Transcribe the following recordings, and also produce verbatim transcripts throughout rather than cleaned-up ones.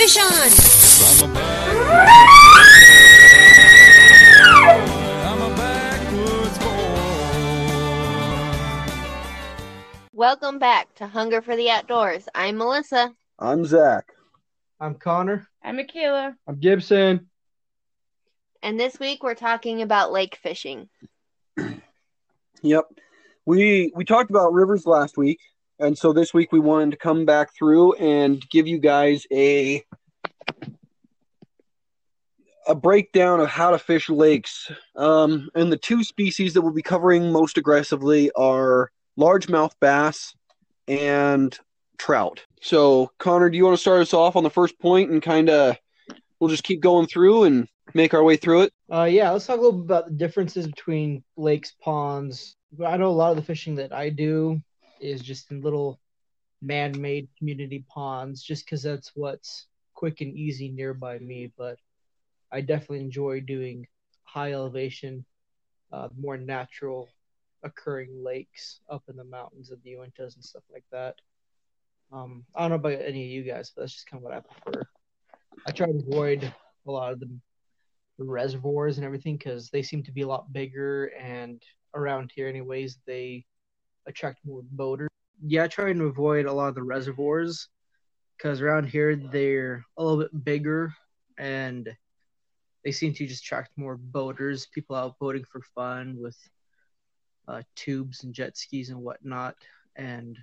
fish on. I'm a backwoods boy. I'm a backwoods boy. Welcome back to Hunger for the Outdoors. I'm Melissa. I'm Zach. I'm Connor. I'm Akila. I'm Gibson. And this week we're talking about lake fishing. Yep. We we talked about rivers last week, and so this week we wanted to come back through and give you guys a a breakdown of how to fish lakes. Um, and the two species that we'll be covering most aggressively are largemouth bass and trout. So, Connor, do you want to start us off on the first point and kind of we'll just keep going through and make our way through it? Uh, yeah, let's talk a little bit about the differences between lakes, ponds. I know a lot of the fishing that I do is just in little man-made community ponds just because that's what's quick and easy nearby me. But I definitely enjoy doing high elevation, uh, more natural occurring lakes up in the mountains of the Uintas and stuff like that. Um, I don't know about any of you guys, but that's just kind of what I prefer. I try to avoid a lot of the, the reservoirs and everything because they seem to be a lot bigger, and around here anyways, they attract more boaters. Yeah, I try and avoid a lot of the reservoirs because around here they're a little bit bigger and they seem to just attract more boaters, people out boating for fun with uh, tubes and jet skis and whatnot, and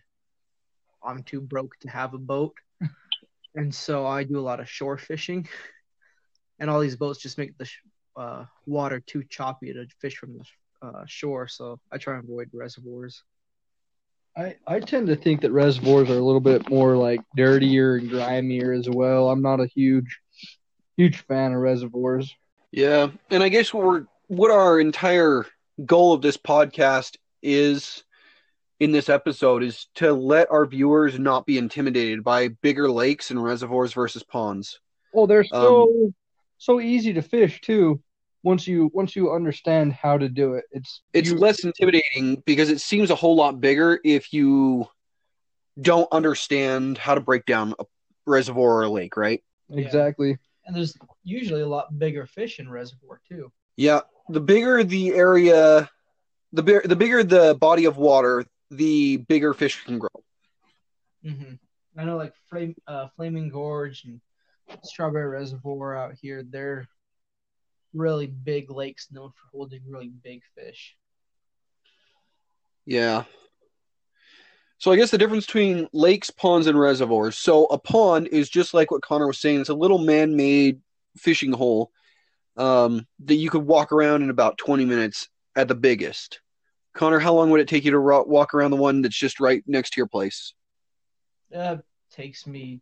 I'm too broke to have a boat, and so I do a lot of shore fishing, and all these boats just make the sh- uh, water too choppy to fish from the uh, shore, so I try and avoid reservoirs. I, I tend to think that reservoirs are a little bit more, like, dirtier and grimier as well. I'm not a huge, huge fan of reservoirs. Yeah, and I guess what, we're, what our entire goal of this podcast is in this episode is to let our viewers not be intimidated by bigger lakes and reservoirs versus ponds. Oh, they're so um, so easy to fish too. Once you once you understand how to do it, it's it's you, less intimidating because it seems a whole lot bigger if you don't understand how to break down a reservoir or a lake, right? Exactly. Yeah. And there's usually a lot bigger fish in reservoir too. Yeah, the bigger the area, the bigger the bigger the body of water, the bigger fish can grow. Mm-hmm. I know, like flame, uh, Flaming Gorge and Strawberry Reservoir out here, they're really big lakes known for holding really big fish. Yeah. So I guess the difference between lakes, ponds, and reservoirs. So a pond is just like what Connor was saying. It's a little man-made fishing hole um, that you could walk around in about twenty minutes at the biggest. Connor, how long would it take you to ro- walk around the one that's just right next to your place? Uh, takes me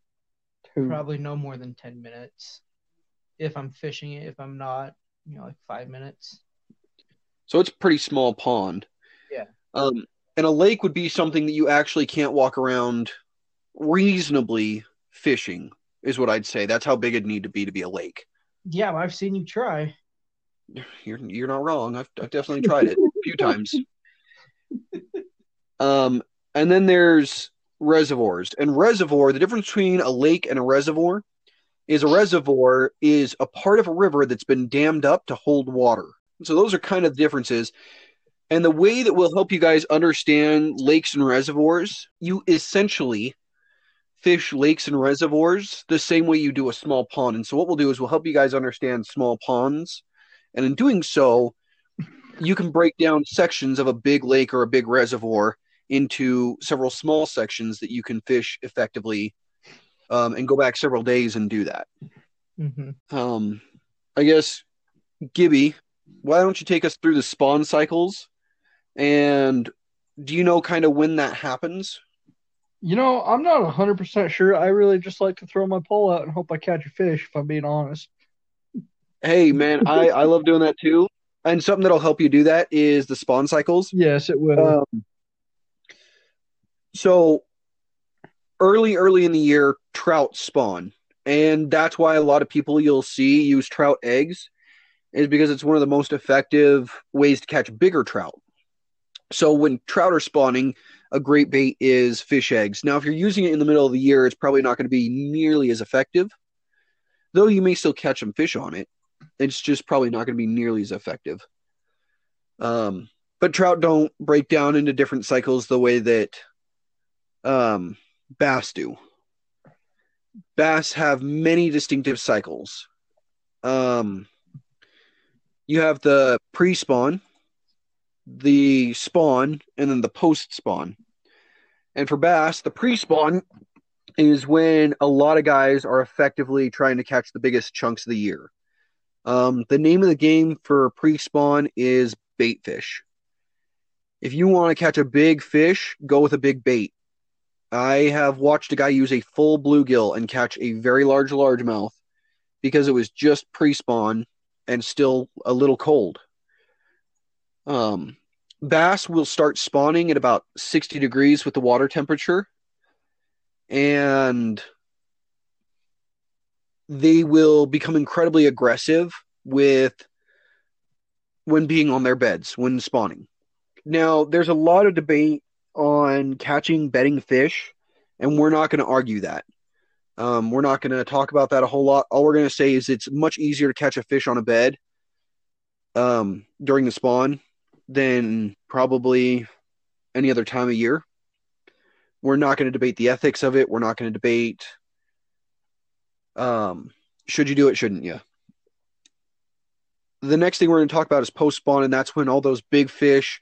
Two. probably no more than ten minutes. If I'm fishing it, if I'm not, you know, like five minutes. So it's a pretty small pond. Yeah. Um, and a lake would be something that you actually can't walk around reasonably fishing, is what I'd say. That's how big it'd need to be to be a lake. Yeah, well, I've seen you try. You're you're not wrong. I've, I've definitely tried it a few times. Um, and then there's reservoirs. And reservoir, the difference between a lake and a reservoir is a reservoir is a part of a river that's been dammed up to hold water. So those are kind of the differences. And the way that will help you guys understand lakes and reservoirs, you essentially fish lakes and reservoirs the same way you do a small pond. And so what we'll do is we'll help you guys understand small ponds. And in doing so, you can break down sections of a big lake or a big reservoir into several small sections that you can fish effectively, um, and go back several days and do that. Mm-hmm. Um, I guess, Gibby, why don't you take us through the spawn cycles? And do you know kind of when that happens? You know, I'm not one hundred percent sure. I really just like to throw my pole out and hope I catch a fish, if I'm being honest. Hey, man, I, I love doing that too. And something that'll help you do that is the spawn cycles. Yes, it will. Um, so early, early in the year, trout spawn. And that's why a lot of people you'll see use trout eggs, is because it's one of the most effective ways to catch bigger trout. So when trout are spawning, a great bait is fish eggs. Now, if you're using it in the middle of the year, it's probably not going to be nearly as effective. though you may still catch some fish on it. It's just probably not going to be nearly as effective. Um, but trout don't break down into different cycles the way that um, bass do. Bass have many distinctive cycles. Um, you have the pre-spawn, the spawn, and then the post-spawn. And for bass, the pre-spawn is when a lot of guys are effectively trying to catch the biggest chunks of the year. Um, the name of the game for pre-spawn is bait fish. If you want to catch a big fish, go with a big bait. I have watched a guy use a full bluegill and catch a very large largemouth because it was just pre-spawn and still a little cold. Um, bass will start spawning at about sixty degrees with the water temperature, and they will become incredibly aggressive with when being on their beds, when spawning. Now, there's a lot of debate on catching bedding fish, and we're not going to argue that. Um, we're not going to talk about that a whole lot. All we're going to say is it's much easier to catch a fish on a bed um, during the spawn than probably any other time of year. We're not going to debate the ethics of it. We're not going to debate... Um, should you do it, shouldn't you? The next thing we're going to talk about is post-spawn, and that's when all those big fish,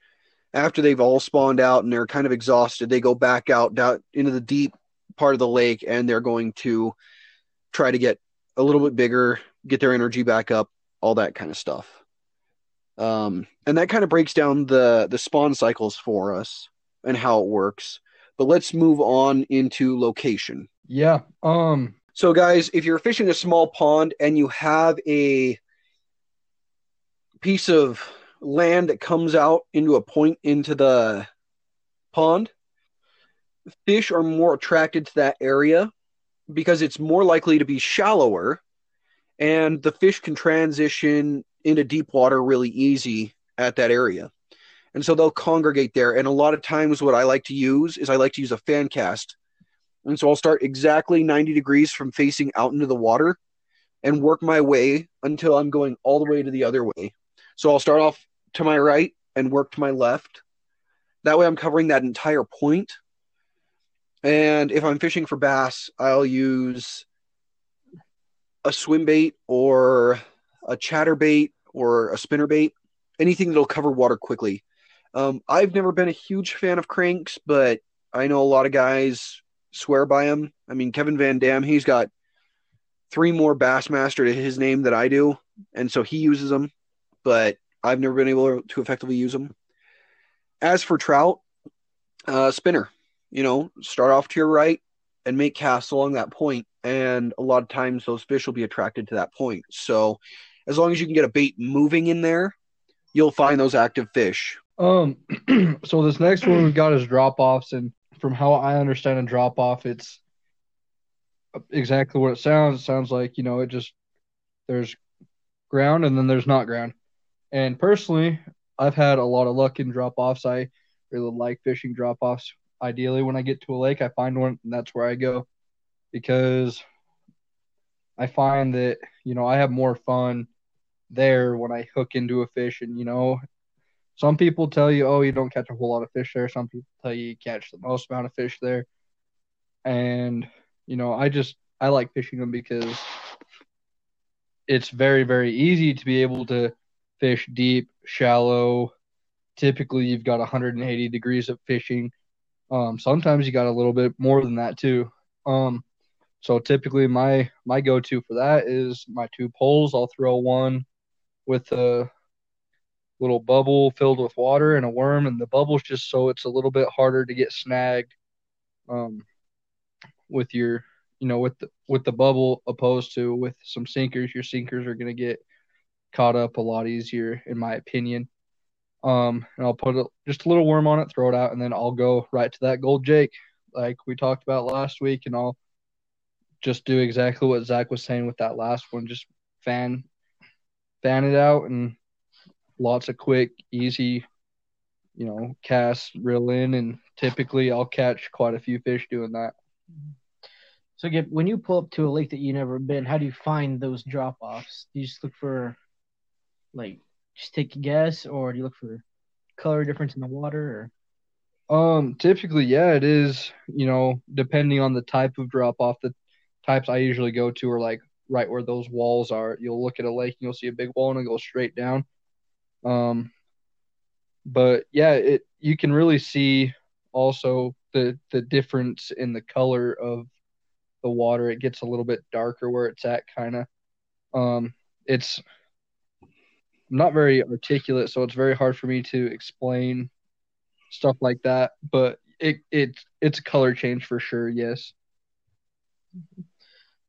after they've all spawned out and they're kind of exhausted, they go back out down into the deep part of the lake, and they're going to try to get a little bit bigger, get their energy back up, all that kind of stuff. Um, and that kind of breaks down the, the spawn cycles for us and how it works. But let's move on into location. Yeah, um... So, guys, if you're fishing a small pond and you have a piece of land that comes out into a point into the pond, fish are more attracted to that area because it's more likely to be shallower, and the fish can transition into deep water really easy at that area. And so they'll congregate there. And a lot of times what I like to use is I like to use a fan cast. And so I'll start exactly ninety degrees from facing out into the water and work my way until I'm going all the way to the other way. So I'll start off to my right and work to my left. That way I'm covering that entire point. And if I'm fishing for bass, I'll use a swimbait or a chatterbait or a spinnerbait, anything that'll cover water quickly. Um, I've never been a huge fan of cranks, but I know a lot of guys swear by him. I mean, Kevin Van Dam, he's got three more Bassmaster to his name than I do, and so he uses them, but I've never been able to effectively use them. As for trout, uh, spinner, you know, start off to your right and make casts along that point, and a lot of times those fish will be attracted to that point. So as long as you can get a bait moving in there, you'll find those active fish. Um, so this next one we've got is drop-offs, and from how I understand a drop-off, it's exactly what it sounds. It sounds like, you know, it just, there's ground and then there's not ground. And personally, I've had a lot of luck in drop-offs. I really like fishing drop-offs. Ideally, when I get to a lake, I find one, and that's where I go, because I find that, you know, I have more fun there when I hook into a fish. And, you know, some people tell you, oh, you don't catch a whole lot of fish there. Some people tell you you catch the most amount of fish there. And, you know, I just, I like fishing them because it's very, very easy to be able to fish deep, shallow. Typically, you've got one hundred eighty degrees of fishing. Um, sometimes you got a little bit more than that, too. Um, so typically, my, my go-to for that is my two poles. I'll throw one with a little bubble filled with water and a worm, and the bubble's just so it's a little bit harder to get snagged um, with your, you know, with the, with the bubble, opposed to with some sinkers. Your sinkers are going to get caught up a lot easier, in my opinion. Um, and I'll put a, just a little worm on it, throw it out, and then I'll go right to that gold jake like we talked about last week, and I'll just do exactly what Zach was saying with that last one. Just fan, fan it out, and lots of quick, easy, you know, casts, reel in, and typically I'll catch quite a few fish doing that. So again, when you pull up to a lake that you've never been, how do you find those drop-offs? Do you just look for, like, just take a guess, or do you look for color difference in the water? Or? Um, typically, yeah, it is, you know, depending on the type of drop-off. The types I usually go to are, like, right where those walls are. You'll look at a lake, and you'll see a big wall, and it'll go straight down. Um, but, yeah, it you can really see also the the difference in the color of the water. It gets a little bit darker where it's at, kind of. Um, it's not very articulate, so it's very hard for me to explain stuff like that. But it it it's a color change for sure. Yes.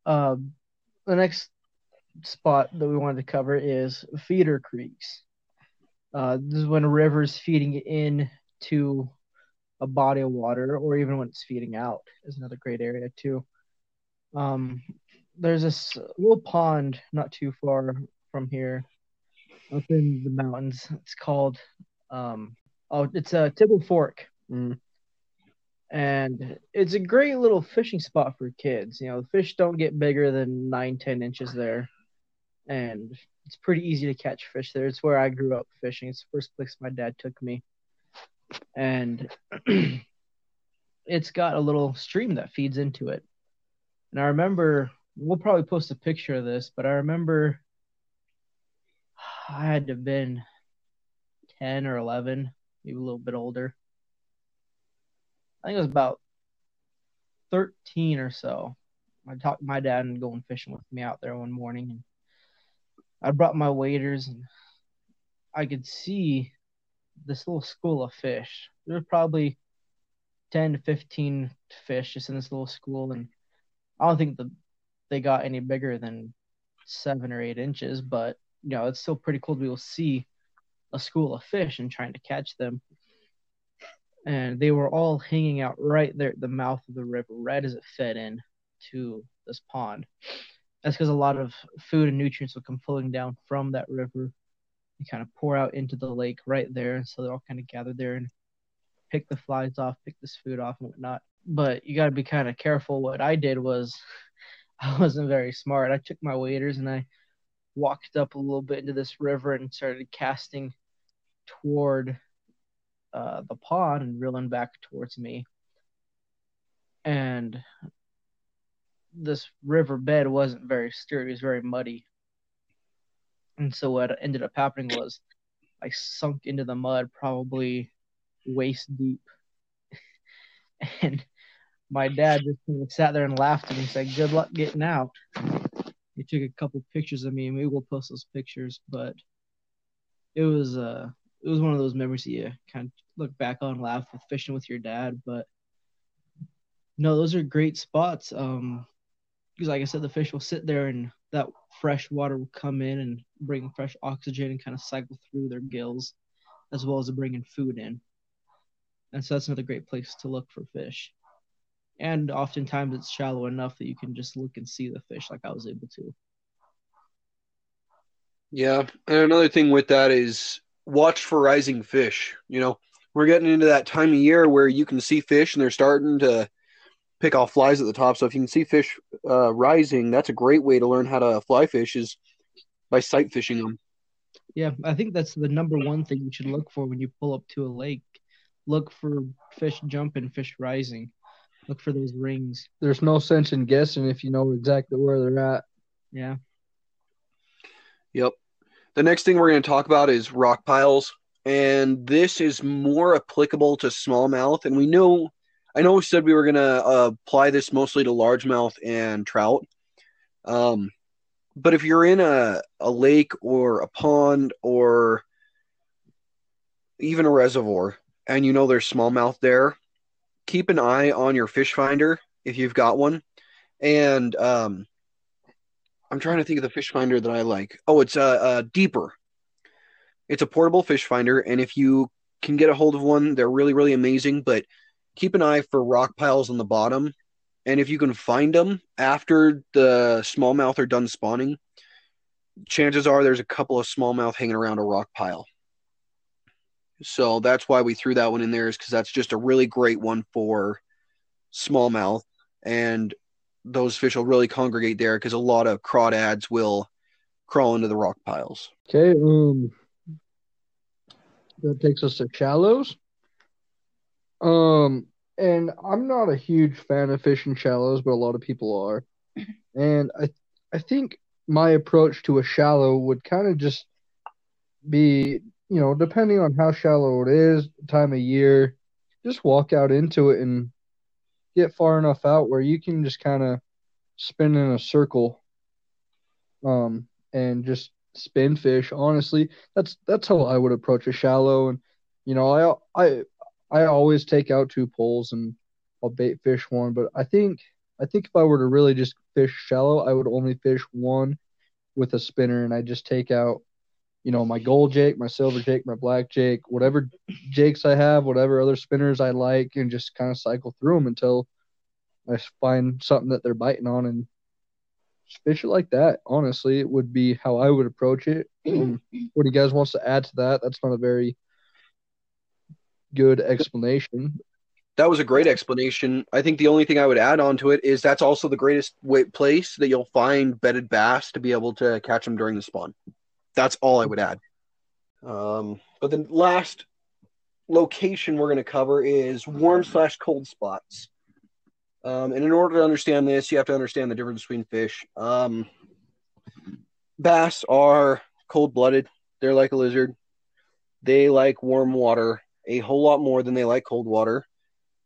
Um, the next spot that we wanted to cover is feeder creeks. Uh, this is when a river is feeding in to a body of water, or even when it's feeding out, is another great area too. Um, there's this little pond not too far from here, up in the mountains. It's called, um, oh, it's a Tibble Fork, mm. and it's a great little fishing spot for kids. You know, the fish don't get bigger than nine, ten inches there, and it's pretty easy to catch fish there. It's where I grew up fishing. It's the first place my dad took me, and it's got a little stream that feeds into it. And I remember, we'll probably post a picture of this, but I remember I had to have been ten or eleven, maybe a little bit older. I think it was about thirteen or so. I talked to my dad and going fishing with me out there one morning. And I brought my waders, and I could see this little school of fish. There were probably ten to fifteen fish just in this little school, and I don't think the, they got any bigger than seven or eight inches, but, you know, it's still pretty cool to be able to see a school of fish and trying to catch them. And they were all hanging out right there at the mouth of the river, right as it fed in to this pond. That's because a lot of food and nutrients will come flowing down from that river and kind of pour out into the lake right there. And so they're all kind of gathered there and pick the flies off, pick this food off and whatnot. But you got to be kind of careful. What I did was I wasn't very smart. I took my waders and I walked up a little bit into this river and started casting toward uh, the pond and reeling back towards me. And this river bed wasn't very sturdy. It was very muddy. And so what ended up happening was I sunk into the mud probably waist deep. And my dad just sat there and laughed at me and said, "Good luck getting out." He took a couple pictures of me, and maybe we'll post those pictures. But it was uh, it was one of those memories that you kind of look back on and laugh with fishing with your dad. But no, those are great spots. Um, because like I said, the fish will sit there, and that fresh water will come in and bring fresh oxygen and kind of cycle through their gills, as well as bringing food in. And so that's another great place to look for fish. And oftentimes it's shallow enough that you can just look and see the fish like I was able to. Yeah. And another thing with that is watch for rising fish. You know, we're getting into that time of year where you can see fish and they're starting to pick off flies at the top. So if you can see fish uh, rising, that's a great way to learn how to fly fish is by sight fishing them. Yeah. I think that's the number one thing you should look for when you pull up to a lake. Look for fish jumping, fish rising. Look for those rings. There's no sense in guessing if you know exactly where they're at. Yeah. Yep. The next thing we're going to talk about is rock piles. And this is more applicable to smallmouth. And we know, I know we said we were going to uh, apply this mostly to largemouth and trout. Um, but if you're in a, a lake or a pond or even a reservoir, and you know there's smallmouth there, keep an eye on your fish finder if you've got one. And um, I'm trying to think of the fish finder that I like. Oh, it's a uh, uh, Deeper. It's a portable fish finder, and if you can get a hold of one, they're really, really amazing. But keep an eye for rock piles on the bottom. And if you can find them after the smallmouth are done spawning, chances are there's a couple of smallmouth hanging around a rock pile. So that's why we threw that one in there, is because that's just a really great one for smallmouth. And those fish will really congregate there because a lot of crawdads will crawl into the rock piles. Okay. Um, that takes us to shallows. Um, and I'm not a huge fan of fishing shallows, but a lot of people are. And I, I think my approach to a shallow would kind of just be, you know, depending on how shallow it is, time of year, just walk out into it and get far enough out where you can just kind of spin in a circle, um, and just spin fish. Honestly, that's that's how I would approach a shallow. And you know, I I I always take out two poles and I'll bait fish one. But I think I think if I were to really just fish shallow, I would only fish one with a spinner, and I just take out, you know, my gold jake, my silver jake, my black jake, whatever jakes I have, whatever other spinners I like, and just kind of cycle through them until I find something that they're biting on and fish it like that. Honestly, it would be how I would approach it. Um, what do you guys want to add to that? That's not a very good explanation. That was a great explanation. I think the only thing I would add on to it is that's also the greatest way, place that you'll find bedded bass to be able to catch them during the spawn. That's all I would add. Um, but the last location we're going to cover is warm slash cold spots. Um, and in order to understand this, you have to understand the difference between fish. Um, bass are cold-blooded. They're like a lizard. They like warm water a whole lot more than they like cold water.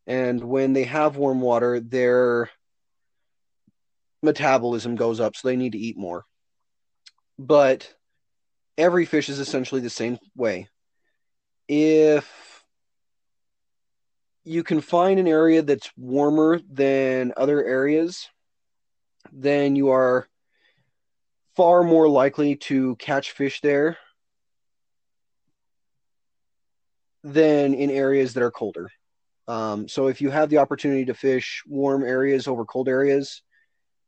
And when they have warm water, their metabolism goes up, so they need to eat more. But every fish is essentially the same way. If you can find an area that's warmer than other areas, then you are far more likely to catch fish there than in areas that are colder. Um, so if you have the opportunity to fish warm areas over cold areas,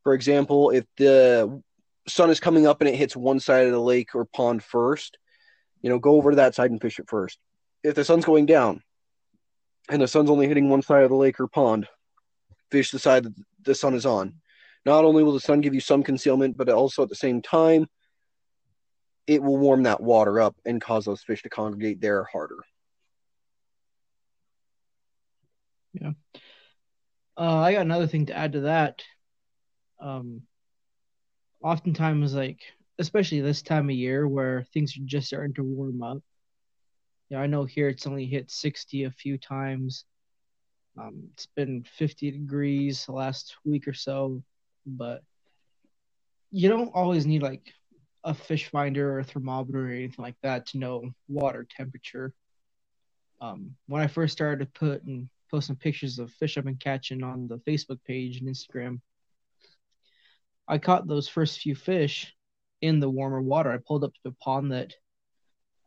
for example, if the sun is coming up and it hits one side of the lake or pond first, you know, go over to that side and fish it first. If the sun's going down and the sun's only hitting one side of the lake or pond, fish the side that the sun is on. Not only will the sun give you some concealment, but also at the same time, it will warm that water up and cause those fish to congregate there harder. Yeah. Uh, I got another thing to add to that. Um, Oftentimes, like, especially this time of year where things are just starting to warm up. Yeah, I know here it's only hit sixty a few times. Um, it's been fifty degrees the last week or so, but you don't always need, like, a fish finder or a thermometer or anything like that to know water temperature. Um, when I first started to put and post some pictures of fish I've been catching on the Facebook page and Instagram, I caught those first few fish in the warmer water. I pulled up to the pond that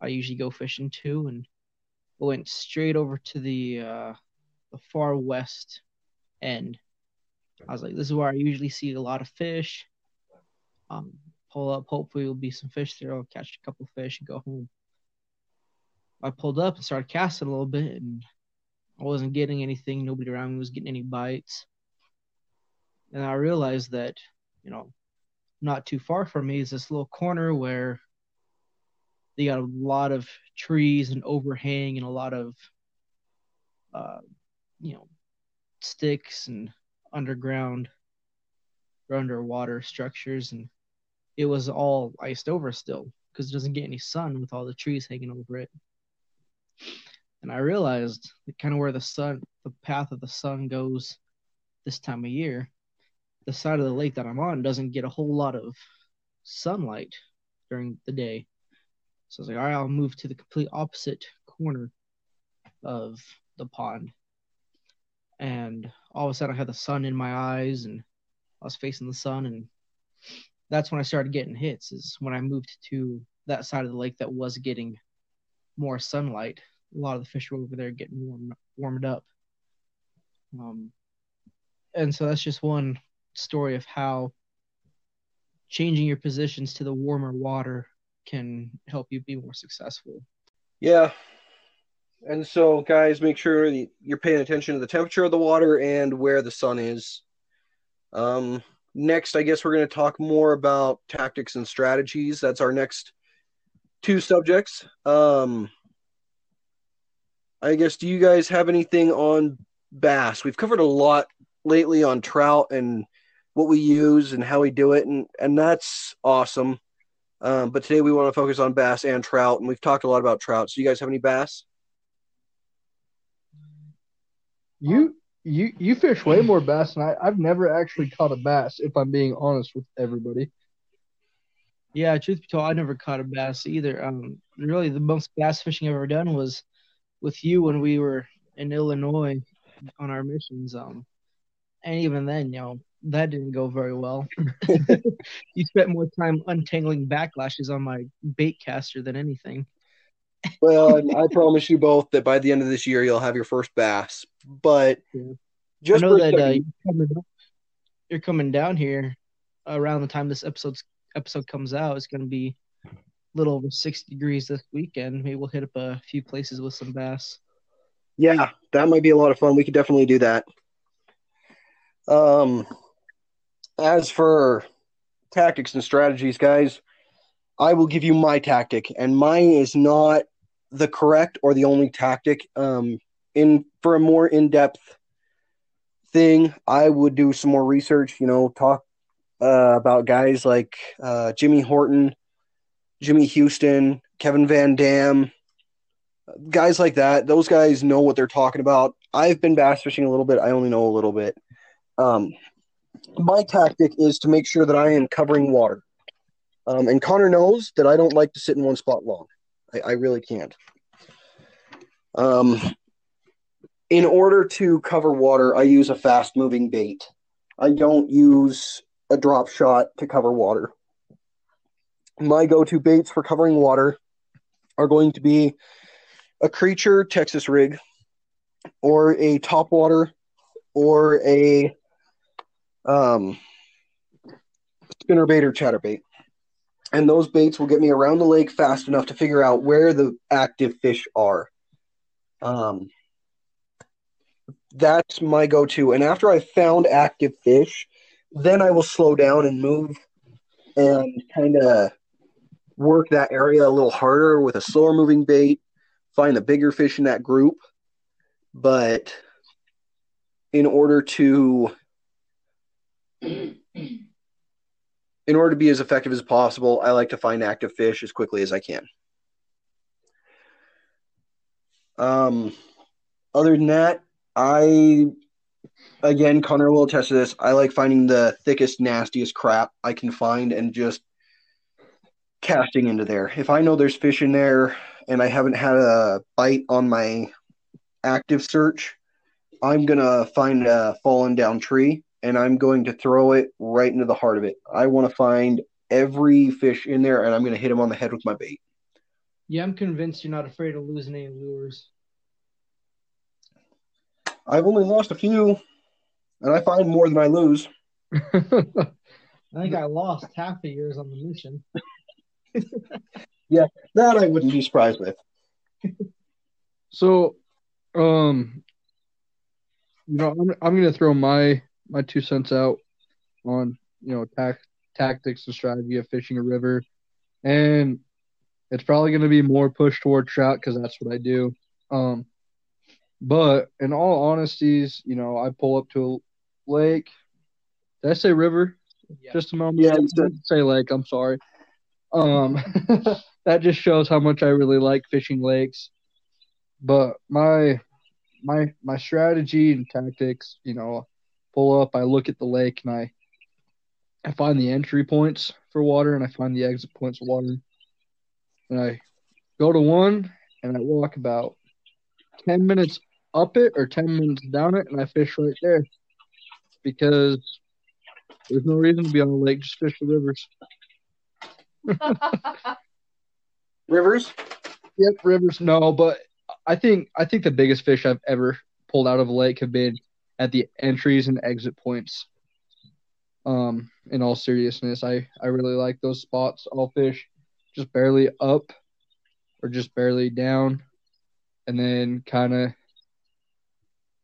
I usually go fishing to and went straight over to the, uh, the far west end. I was like, this is where I usually see a lot of fish. Um, pull up, hopefully there'll be some fish there. I'll catch a couple fish and go home. I pulled up and started casting a little bit, and I wasn't getting anything. Nobody around me was getting any bites. And I realized that, you know, not too far from me is this little corner where they got a lot of trees and overhang and a lot of, uh, you know, sticks and underground or underwater structures. And it was all iced over still because it doesn't get any sun with all the trees hanging over it. And I realized that kind of where the sun, the path of the sun goes this time of year, the side of the lake that I'm on doesn't get a whole lot of sunlight during the day. So I was like, all right, I'll move to the complete opposite corner of the pond. And all of a sudden I had the sun in my eyes and I was facing the sun. And that's when I started getting hits, is when I moved to that side of the lake that was getting more sunlight. A lot of the fish were over there getting warm, warmed up. Um, and so that's just one story of how changing your positions to the warmer water can help you be more successful. Yeah. And so, guys, make sure you're paying attention to the temperature of the water and where the sun is. Um, next, I guess we're going to talk more about tactics and strategies. That's our next two subjects. Um, I guess, do you guys have anything on bass? We've covered a lot lately on trout and what we use and how we do it, and, and that's awesome. Um, but today we want to focus on bass and trout, and we've talked a lot about trout. So you guys have any bass? You you you fish way more bass than I. I've never actually caught a bass, if I'm being honest with everybody. Yeah, truth be told, I never caught a bass either. Um, really, the most bass fishing I've ever done was with you when we were in Illinois on our missions. Um, and even then, you know, that didn't go very well. You spent more time untangling backlashes on my bait caster than anything. Well, I promise you both that by the end of this year, you'll have your first bass. But yeah. just I know that uh, you're, coming up, you're coming down here around the time this episode's episode comes out. It's going to be a little over sixty degrees this weekend. Maybe we'll hit up a few places with some bass. Yeah, that might be a lot of fun. We could definitely do that. Um, as for tactics and strategies, guys, I will give you my tactic, and mine is not the correct or the only tactic. Um, in for a more in-depth thing, I would do some more research, you know, talk uh, about guys like uh, Jimmy Horton, Jimmy Houston, Kevin Van Dam, guys like that. Those guys know what they're talking about. I've been bass fishing a little bit. I only know a little bit. Um, my tactic is to make sure that I am covering water. Um, and Connor knows that I don't like to sit in one spot long. I, I really can't. Um, in order to cover water, I use a fast-moving bait. I don't use a drop shot to cover water. My go-to baits for covering water are going to be a Creature Texas rig, or a topwater, or a um, spinnerbait or chatterbait. And those baits will get me around the lake fast enough to figure out where the active fish are. Um, that's my go-to. And after I've found active fish, then I will slow down and move and kind of work that area a little harder with a slower-moving bait, find the bigger fish in that group. But in order to... In order to be as effective as possible, I like to find active fish as quickly as I can. Um, other than that, I, again, Connor will attest to this. I like finding the thickest, nastiest crap I can find and just casting into there. If I know there's fish in there and I haven't had a bite on my active search, I'm going to find a fallen down tree. And I'm going to throw it right into the heart of it. I want to find every fish in there, and I'm going to hit him on the head with my bait. Yeah, I'm convinced you're not afraid of losing any lures. I've only lost a few, and I find more than I lose. I think I lost half of yours on the mission. Yeah, that I wouldn't be surprised with. So, um, you know, I'm, I'm going to throw my... my two cents out on, you know, tac- tactics and strategy of fishing a river. And it's probably going to be more pushed toward trout because that's what I do. Um, but in all honesties, you know, I pull up to a lake. Did I say river? Yeah. Just a moment. Yeah, I didn't say lake. I'm sorry. Um, that just shows how much I really like fishing lakes. But my, my, my strategy and tactics, you know, pull up, I look at the lake, and I I find the entry points for water, and I find the exit points for water. And I go to one, and I walk about ten minutes up it or ten minutes down it, and I fish right there because there's no reason to be on the lake. Just fish the rivers. Rivers? Yep, rivers. No, but I think I think the biggest fish I've ever pulled out of a lake have been at the entries and exit points. Um, in all seriousness, I, I really like those spots. I'll fish just barely up or just barely down, and then kind of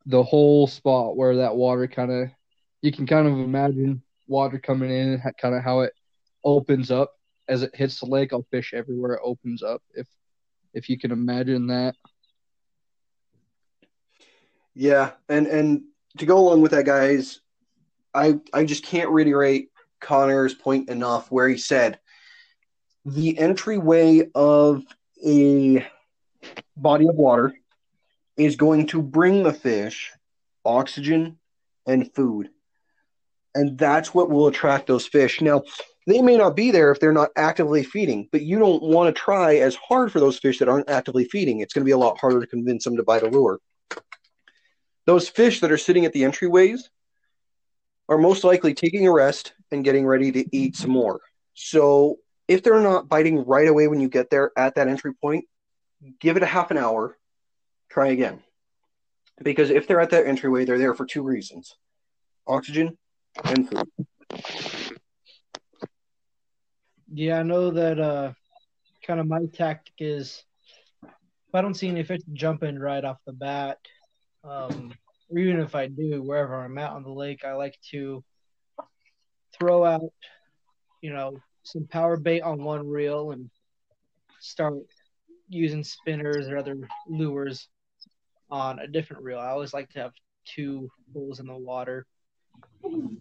the whole spot where that water kind of you can kind of imagine water coming in and kind of how it opens up as it hits the lake. I'll fish everywhere it opens up, if if you can imagine that. Yeah, and and to go along with that, guys, I I just can't reiterate Connor's point enough where he said the entryway of a body of water is going to bring the fish oxygen and food. And that's what will attract those fish. Now, they may not be there if they're not actively feeding, but you don't want to try as hard for those fish that aren't actively feeding. It's going to be a lot harder to convince them to bite a lure. Those fish that are sitting at the entryways are most likely taking a rest and getting ready to eat some more. So if they're not biting right away when you get there at that entry point, give it a half an hour, try again. Because if they're at that entryway, they're there for two reasons: oxygen and food. Yeah, I know that uh, kind of my tactic is, if I don't see any fish jumping right off the bat, um, or even if I do, wherever I'm at on the lake, I like to throw out, you know, some power bait on one reel and start using spinners or other lures on a different reel. I always like to have two poles in the water. And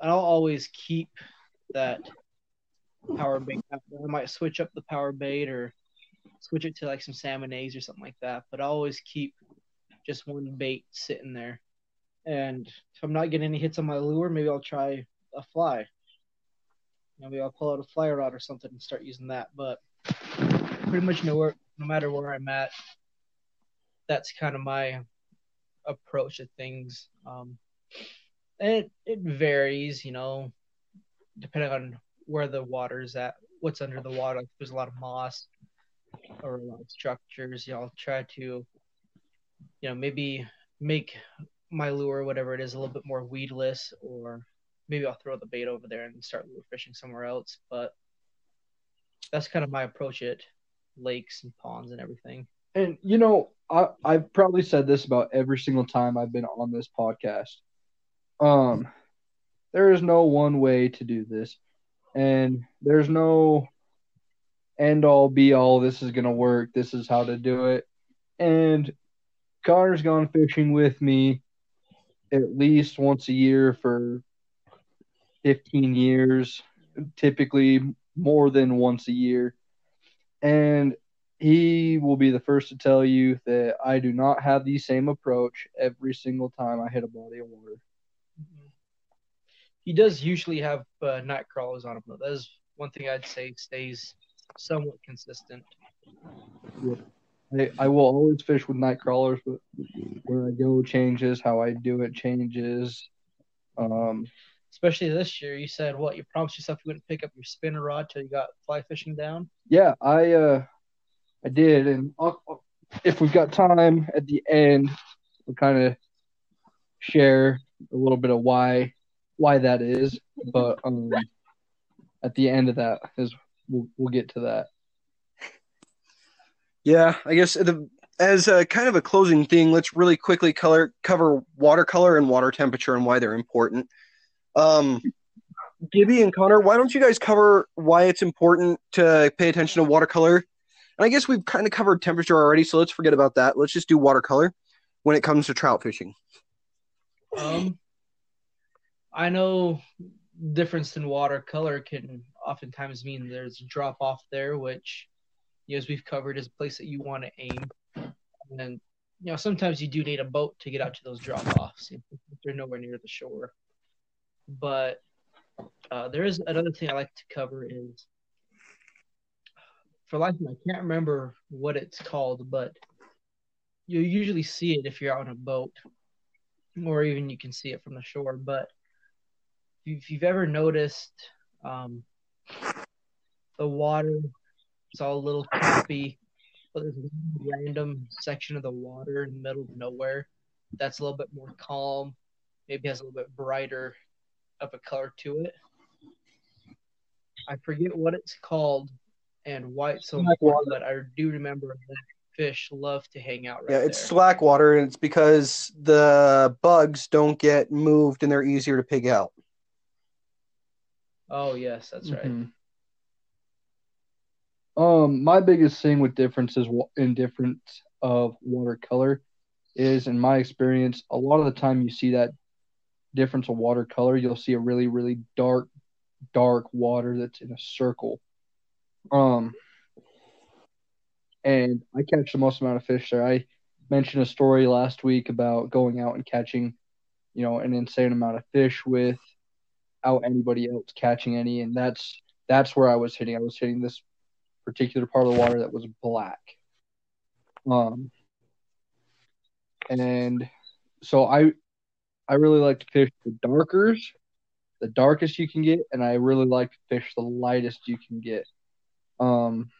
I'll always keep that power bait. I might switch up the power bait or switch it to like some salmon eggs or something like that, but I always keep just one bait sitting there. And if I'm not getting any hits on my lure, maybe I'll try a fly. Maybe I'll pull out a fly rod or something and start using that. But pretty much nowhere, no matter where I'm at, that's kind of my approach to things. Um, it it varies, you know, depending on where the water is at, what's under the water. Like if there's a lot of moss or a lot of structures, you know, I'll try to, you know, maybe make my lure, whatever it is, a little bit more weedless, or maybe I'll throw the bait over there and start lure fishing somewhere else. But that's kind of my approach at lakes and ponds and everything. And, you know, I, I've probably said this about every single time I've been on this podcast. Um, there is no one way to do this. And there's no end-all, be-all, this is going to work, this is how to do it. And Connor's gone fishing with me at least once a year for fifteen years, typically more than once a year. And he will be the first to tell you that I do not have the same approach every single time I hit a body of water. He does usually have uh, night crawlers on him, though. That is one thing I'd say stays somewhat consistent. Yeah. I, I will always fish with night crawlers, but where I go changes, how I do it changes. Um, Especially this year, you said, what, you promised yourself you wouldn't pick up your spinner rod till you got fly fishing down? Yeah, I... Uh, I did, and I'll, I'll, if we've got time at the end, we'll kind of share a little bit of why why that is. But um, at the end of that is we'll we'll get to that. Yeah, I guess the, as a, kind of a closing thing, let's really quickly color cover water color and water temperature and why they're important. Um, Gibby and Connor, why don't you guys cover why it's important to pay attention to water color? And I guess we've kind of covered temperature already, so let's forget about that. Let's just do watercolor when it comes to trout fishing. Um, I know difference in watercolor can oftentimes mean there's a drop off there, which, you know, as we've covered, is a place that you want to aim. And, you know, sometimes you do need a boat to get out to those drop offs if they're nowhere near the shore. But uh, there is another thing I like to cover is, for life, I can't remember what it's called, but you usually see it if you're out on a boat, or even you can see it from the shore. But if you've ever noticed um, the water, it's all a little choppy, but there's a random section of the water in the middle of nowhere that's a little bit more calm, maybe has a little bit brighter of a color to it. I forget what it's called and why it's so important, but I do remember fish love to hang out right there. Yeah, it's there. slack water, and it's because the bugs don't get moved and they're easier to pig out. Oh, yes, that's mm-hmm. right. Um, my biggest thing with differences in different of watercolor is, in my experience, a lot of the time you see that difference of watercolor, you'll see a really, really dark, dark water that's in a circle. Um, and I catch the most amount of fish there. I mentioned a story last week about going out and catching, you know, an insane amount of fish without anybody else catching any, and that's that's where I was hitting. I was hitting this particular part of the water that was black. Um, and so I I really like to fish the darkers, the darkest you can get, and I really like to fish the lightest you can get. Um,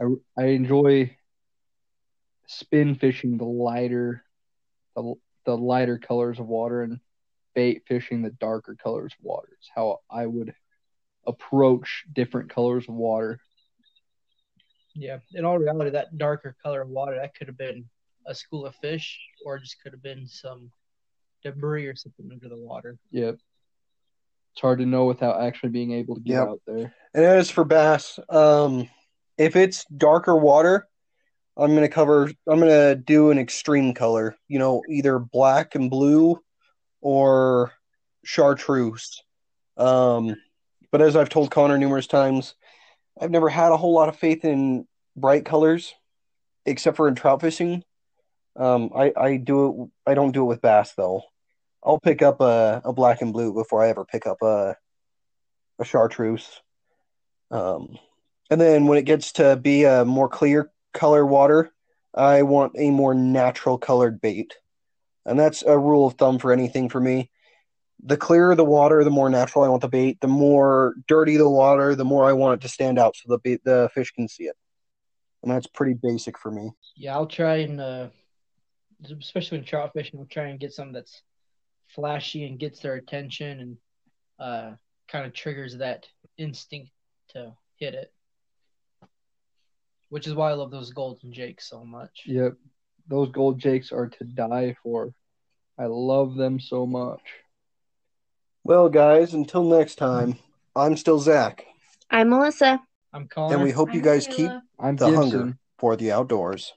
I, I enjoy spin fishing the lighter, the the lighter colors of water, and bait fishing the darker colors of water. It's how I would approach different colors of water. Yeah, in all reality, that darker color of water, that could have been a school of fish, or just could have been some debris or something under the water. Yep. It's hard to know without actually being able to get yep. out there. And as for bass, um, if it's darker water, I'm gonna cover. I'm gonna do an extreme color. You know, either black and blue, or chartreuse. Um, but as I've told Connor numerous times, I've never had a whole lot of faith in bright colors, except for in trout fishing. Um, I I do it. I don't do it with bass though. I'll pick up a, a black and blue before I ever pick up a, a chartreuse. Um, and then when it gets to be a more clear color water, I want a more natural colored bait. And that's a rule of thumb for anything for me. The clearer the water, the more natural I want the bait. The more dirty the water, the more I want it to stand out so the bait, the fish can see it. And that's pretty basic for me. Yeah, I'll try and, uh, especially when trout fishing, I'll try and get something that's flashy and gets their attention and uh, kind of triggers that instinct to hit it, which is why I love those golden jakes so much. Yep, those gold jakes are to die for. I love them so much. Well, guys, until next time, I'm still Zach. I'm Melissa. I'm Colin. And we hope I'm you guys Kayla. keep I'm the Gibson. Hunger for the outdoors.